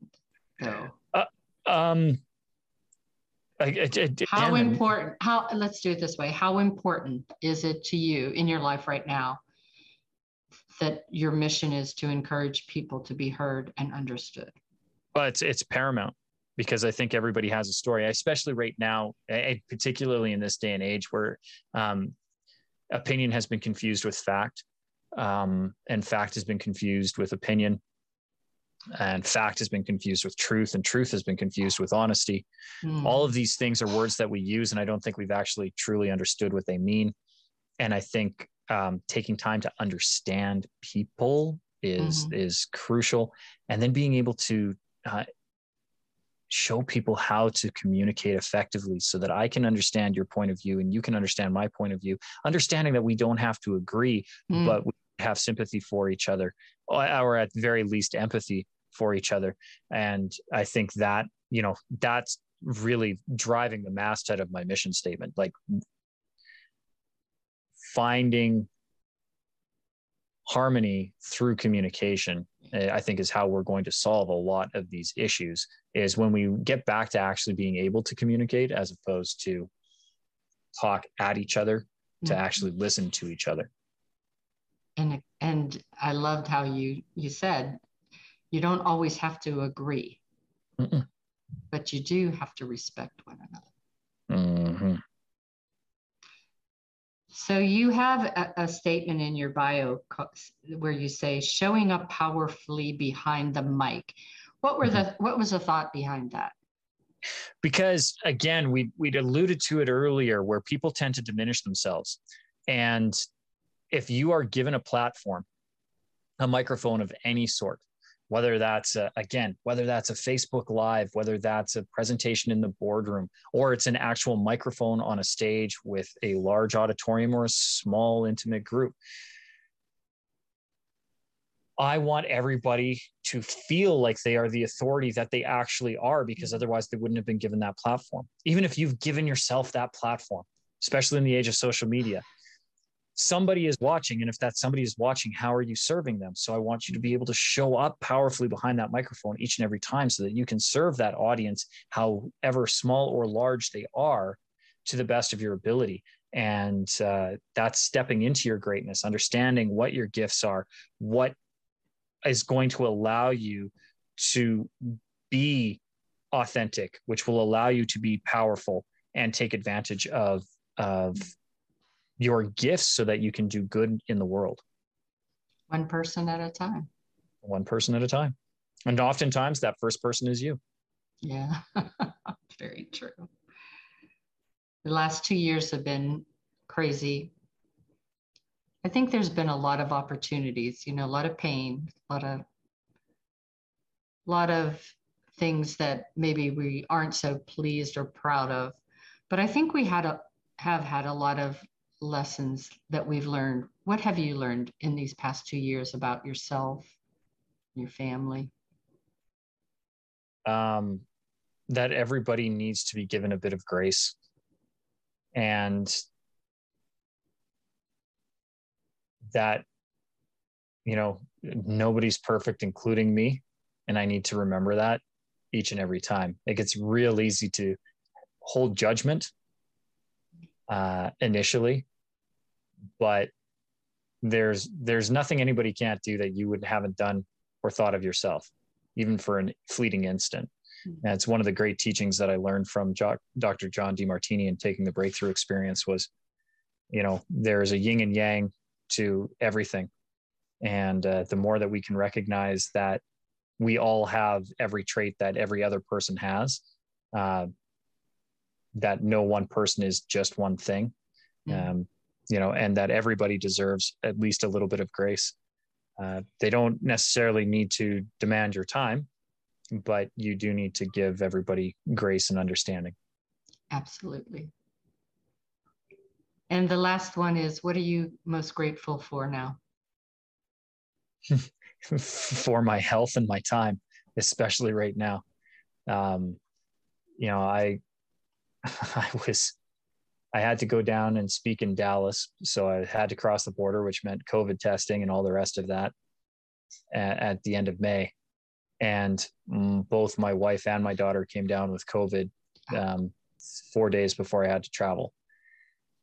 though? Uh, um, I, I, I, how important, how, let's do it this way. How important is it to you in your life right now that your mission is to encourage people to be heard and understood? Well, it's, it's paramount, because I think everybody has a story, especially right now, particularly in this day and age where um, opinion has been confused with fact, um, and fact has been confused with opinion. And fact has been confused with truth, and truth has been confused with honesty. Mm. All of these things are words that we use, and I don't think we've actually truly understood what they mean. And I think um, taking time to understand people is, mm-hmm. is crucial. And then being able to uh, show people how to communicate effectively so that I can understand your point of view and you can understand my point of view, understanding that we don't have to agree, mm. but we have sympathy for each other, or at very least empathy for each other. And I think that, you know, that's really driving the masthead of my mission statement, like finding harmony through communication, I think, is how we're going to solve a lot of these issues, is when we get back to actually being able to communicate as opposed to talk at each other, to actually listen to each other. And and I loved how you, you said, you don't always have to agree, Mm-mm. but you do have to respect one another. Mm-hmm. So you have a, a statement in your bio where you say, showing up powerfully behind the mic. What were the, what was the thought behind that? Because again, we, we'd alluded to it earlier, where people tend to diminish themselves. And if you are given a platform, a microphone of any sort, whether that's a, again, whether that's a Facebook Live, whether that's a presentation in the boardroom, or it's an actual microphone on a stage with a large auditorium or a small intimate group. I want everybody to feel like they are the authority that they actually are, because otherwise they wouldn't have been given that platform. Even if you've given yourself that platform, especially in the age of social media, somebody is watching. And if that somebody is watching, how are you serving them? So I want you to be able to show up powerfully behind that microphone each and every time, so that you can serve that audience, however small or large they are, to the best of your ability. And uh, that's stepping into your greatness, understanding what your gifts are, what is going to allow you to be authentic, which will allow you to be powerful and take advantage of, of, your gifts, so that you can do good in the world. One person at a time. One person at a time. And oftentimes that first person is you. Yeah, very true. The last two years have been crazy. I think there's been a lot of opportunities, you know, a lot of pain, a lot of, a lot of things that maybe we aren't so pleased or proud of. But I think we had a, have had a lot of lessons that we've learned. What have you learned in these past two years about yourself, your family? Um, that everybody needs to be given a bit of grace, and that, you know, nobody's perfect, including me. And I need to remember that each and every time. It gets real easy to hold judgment uh, initially, but there's there's nothing anybody can't do that you wouldn't haven't done or thought of yourself, even for a fleeting instant. Mm-hmm. And it's one of the great teachings that I learned from jo- Doctor John DeMartini and taking the breakthrough experience was, you know, there's a yin and yang to everything. And uh, the more that we can recognize that we all have every trait that every other person has, uh, that no one person is just one thing, um, you know, and that everybody deserves at least a little bit of grace. Uh, they don't necessarily need to demand your time, but you do need to give everybody grace and understanding. Absolutely. And the last one is, what are you most grateful for now? For my health and my time, especially right now. Um, you know, I, I was, I had to go down and speak in Dallas. So I had to cross the border, which meant COVID testing and all the rest of that at, at the end of May. And mm, both my wife and my daughter came down with COVID um, four days before I had to travel.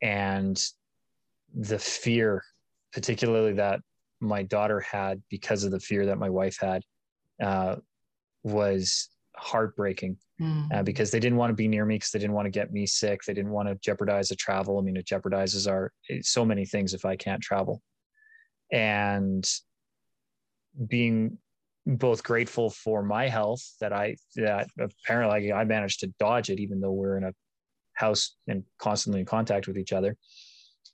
And the fear, particularly that my daughter had because of the fear that my wife had, uh, was heartbreaking. Uh, because they didn't want to be near me, because they didn't want to get me sick. They didn't want to jeopardize the travel. I mean, it jeopardizes our so many things if I can't travel. And being both grateful for my health, that I that apparently I managed to dodge it, even though we're in a house and constantly in contact with each other.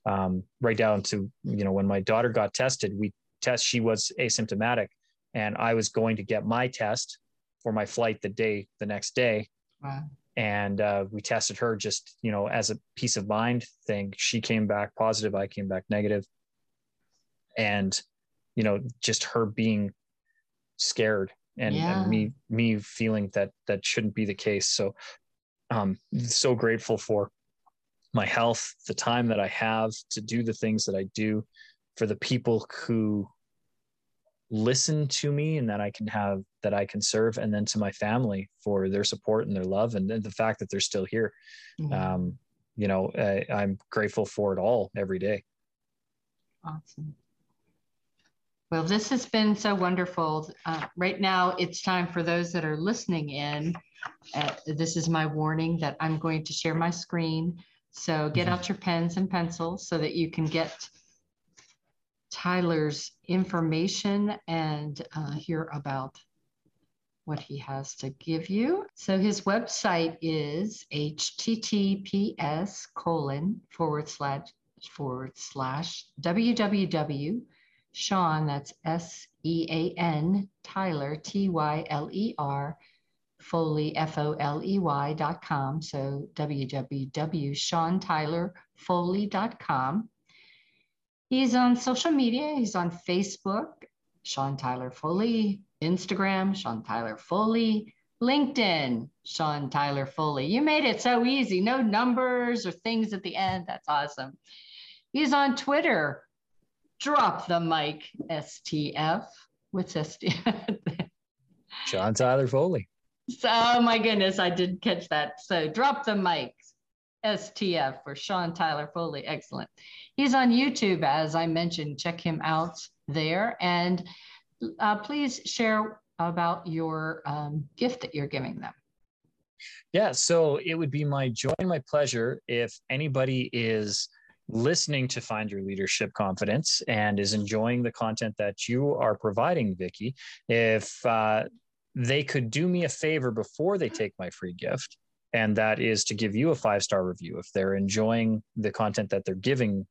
Um, right down to, you know, when my daughter got tested, we test she was asymptomatic, and I was going to get my test for my flight the day, the next day. Wow. And uh, we tested her just, you know, as a peace of mind thing. She came back positive. I came back negative. And, you know, just her being scared and, yeah. and me, me feeling that that shouldn't be the case. So um, so grateful for my health, the time that I have to do the things that I do, for the people who listen to me and that I can have, that I can serve, and then to my family for their support and their love, and the fact that they're still here. Mm-hmm. Um, you know, I, I'm grateful for it all every day. Awesome. Well, this has been so wonderful. Uh, right now, it's time for those that are listening in. Uh, this is my warning that I'm going to share my screen. So get mm-hmm. out your pens and pencils so that you can get Tyler's information and uh, hear about what he has to give you. So his website is https colon forward slash forward slash www. Sean, that's S E A N, Tyler, T Y L E R, Foley, F O L E Y dot com. So www dot sean tyler foley dot com. He's on social media. He's on Facebook, Sean Tyler Foley, Instagram, Sean Tyler Foley, LinkedIn, Sean Tyler Foley. You made it so easy. No numbers or things at the end. That's awesome. He's on Twitter, Drop the Mic, S T F. What's S T F? Sean Tyler Foley. So, oh my goodness, I did catch that. So Drop the Mic, S T F, for Sean Tyler Foley. Excellent. He's on YouTube, as I mentioned. Check him out there. And uh, please share about your um, gift that you're giving them. Yeah, so it would be my joy and my pleasure if anybody is listening to Find Your Leadership Confidence and is enjoying the content that you are providing, Vicki, if uh, they could do me a favor before they take my free gift. And that is to give you a five-star review if they're enjoying the content that they're giving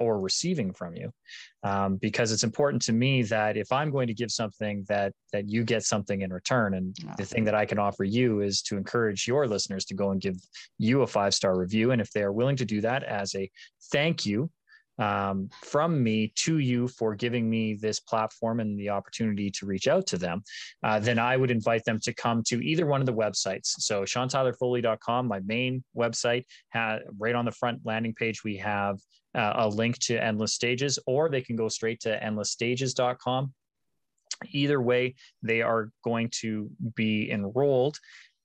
or receiving from you. Um, because it's important to me that if I'm going to give something, that that you get something in return. And yeah. the thing that I can offer you is to encourage your listeners to go and give you a five-star review. And if they are willing to do that as a thank you um, from me to you for giving me this platform and the opportunity to reach out to them, uh, then I would invite them to come to either one of the websites. So sean tyler foley dot com, my main website, ha- right on the front landing page, we have uh, a link to Endless Stages, or they can go straight to endless stages dot com. Either way, they are going to be enrolled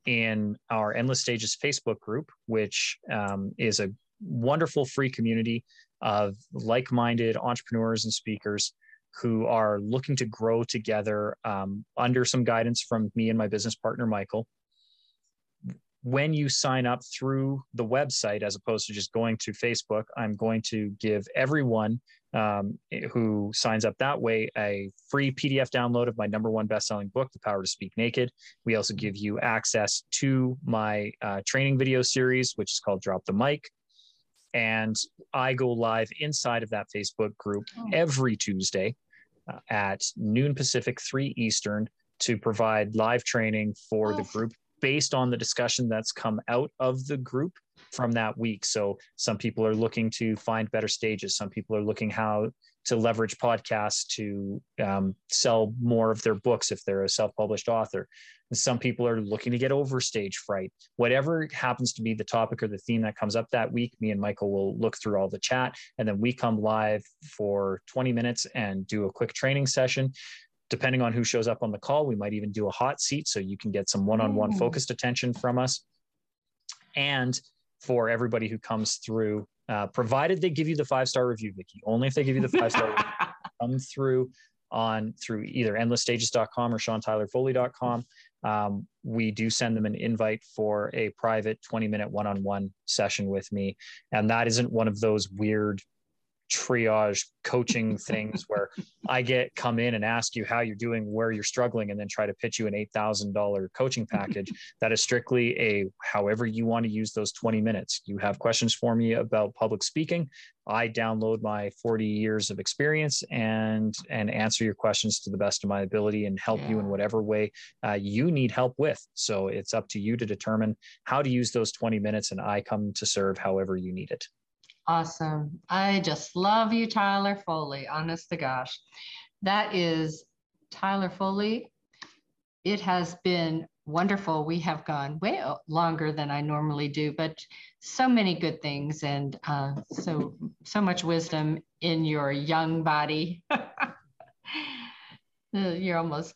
in our Endless Stages Facebook group, which um, is a wonderful free community of like-minded entrepreneurs and speakers who are looking to grow together um, under some guidance from me and my business partner, Michael. When you sign up through the website, as opposed to just going to Facebook, I'm going to give everyone um, who signs up that way a free P D F download of my number one best-selling book, The Power to Speak Naked. We also give you access to my uh, training video series, which is called Drop the Mic. And I go live inside of that Facebook group every Tuesday uh, at noon Pacific, three Eastern, to provide live training for the group based on the discussion that's come out of the group from that week. So some people are looking to find better stages. Some people are looking how to leverage podcasts to um, sell more of their books if they're a self-published author. And some people are looking to get over stage fright. Whatever happens to be the topic or the theme that comes up that week, me and Michael will look through all the chat, and then we come live for twenty minutes and do a quick training session. Depending on who shows up on the call, we might even do a hot seat so you can get some one-on-one mm. focused attention from us. And for everybody who comes through, Uh, provided they give you the five-star review, Vicki. Only if they give you the five-star review, come through on through either endless stages dot com or sean tyler foley dot com. Um, we do send them an invite for a private twenty-minute one-on-one session with me. And that isn't one of those weird triage coaching things where I get come in and ask you how you're doing, where you're struggling, and then try to pitch you an eight thousand dollars coaching package. That is strictly a, however you want to use those twenty minutes. You have questions for me about public speaking. I download my forty years of experience and, and answer your questions to the best of my ability and help yeah. you in whatever way uh, you need help with. So it's up to you to determine how to use those twenty minutes, and I come to serve however you need it. Awesome. I just love you, Tyler Foley. Honest to gosh. That is Tyler Foley. It has been wonderful. We have gone way longer than I normally do, but so many good things and uh, so, so much wisdom in your young body. You're almost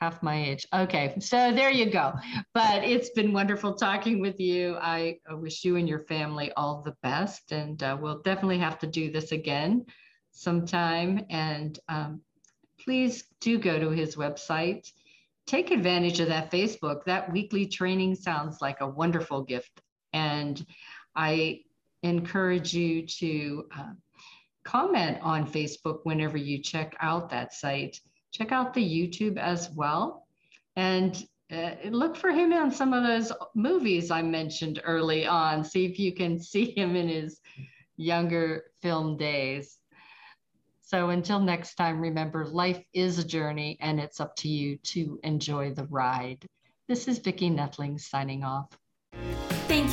half my age. Okay, so there you go. But it's been wonderful talking with you. I wish you and your family all the best, and uh, we'll definitely have to do this again sometime. And um, please do go to his website. Take advantage of that Facebook. That weekly training sounds like a wonderful gift. And I encourage you to uh, comment on Facebook whenever you check out that site. Check out the YouTube as well, and uh, look for him in some of those movies I mentioned early on. See if you can see him in his younger film days. So until next time, remember, life is a journey, and it's up to you to enjoy the ride. This is Vicki Nethling signing off. Thank